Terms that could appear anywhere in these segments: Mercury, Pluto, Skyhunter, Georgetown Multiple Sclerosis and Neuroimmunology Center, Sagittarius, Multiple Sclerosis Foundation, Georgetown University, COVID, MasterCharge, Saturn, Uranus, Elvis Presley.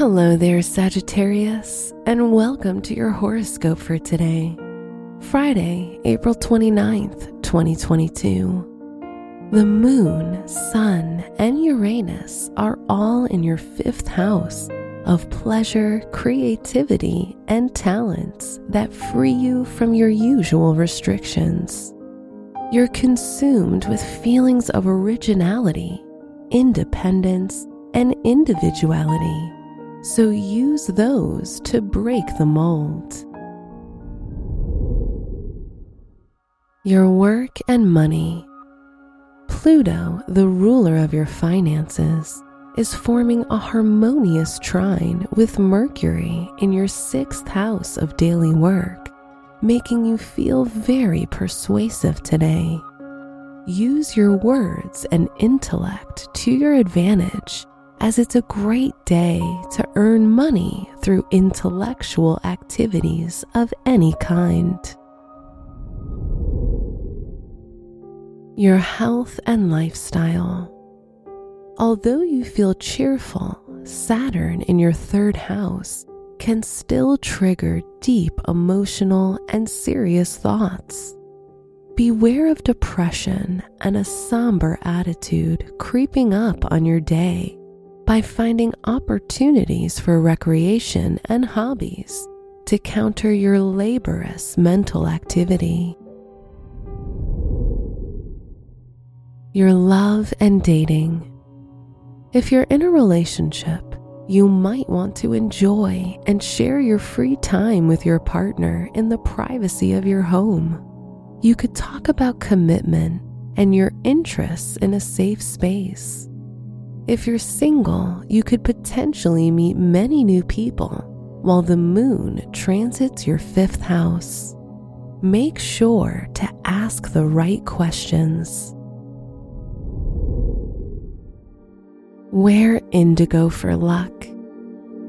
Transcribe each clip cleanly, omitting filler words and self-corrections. Hello there, Sagittarius, and welcome to your horoscope for today, Friday, April 29th, 2022. The Moon, Sun, and Uranus are all in your fifth house of pleasure, creativity, and talents that free you from your usual restrictions. You're consumed with feelings of originality, independence, and individuality. So use those to break the mold. Your work and money. Pluto, the ruler of your finances, is forming a harmonious trine with Mercury in your sixth house of daily work, making you feel very persuasive today. Use your words and intellect to your advantage, as it's a great day to earn money through intellectual activities of any kind. Your health and lifestyle. Although you feel cheerful, Saturn in your third house can still trigger deep emotional and serious thoughts. Beware of depression and a somber attitude creeping up on your day by finding opportunities for recreation and hobbies to counter your laborious mental activity. Your love and dating. If you're in a relationship, you might want to enjoy and share your free time with your partner in the privacy of your home. You could talk about commitment and your interests in a safe space. If you're single, you could potentially meet many new people while the moon transits your fifth house. Make sure to ask the right questions. Wear indigo for luck.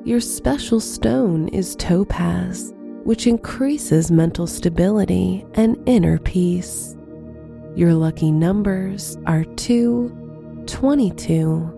Your special stone is topaz, which increases mental stability and inner peace. Your lucky numbers are 2, 22,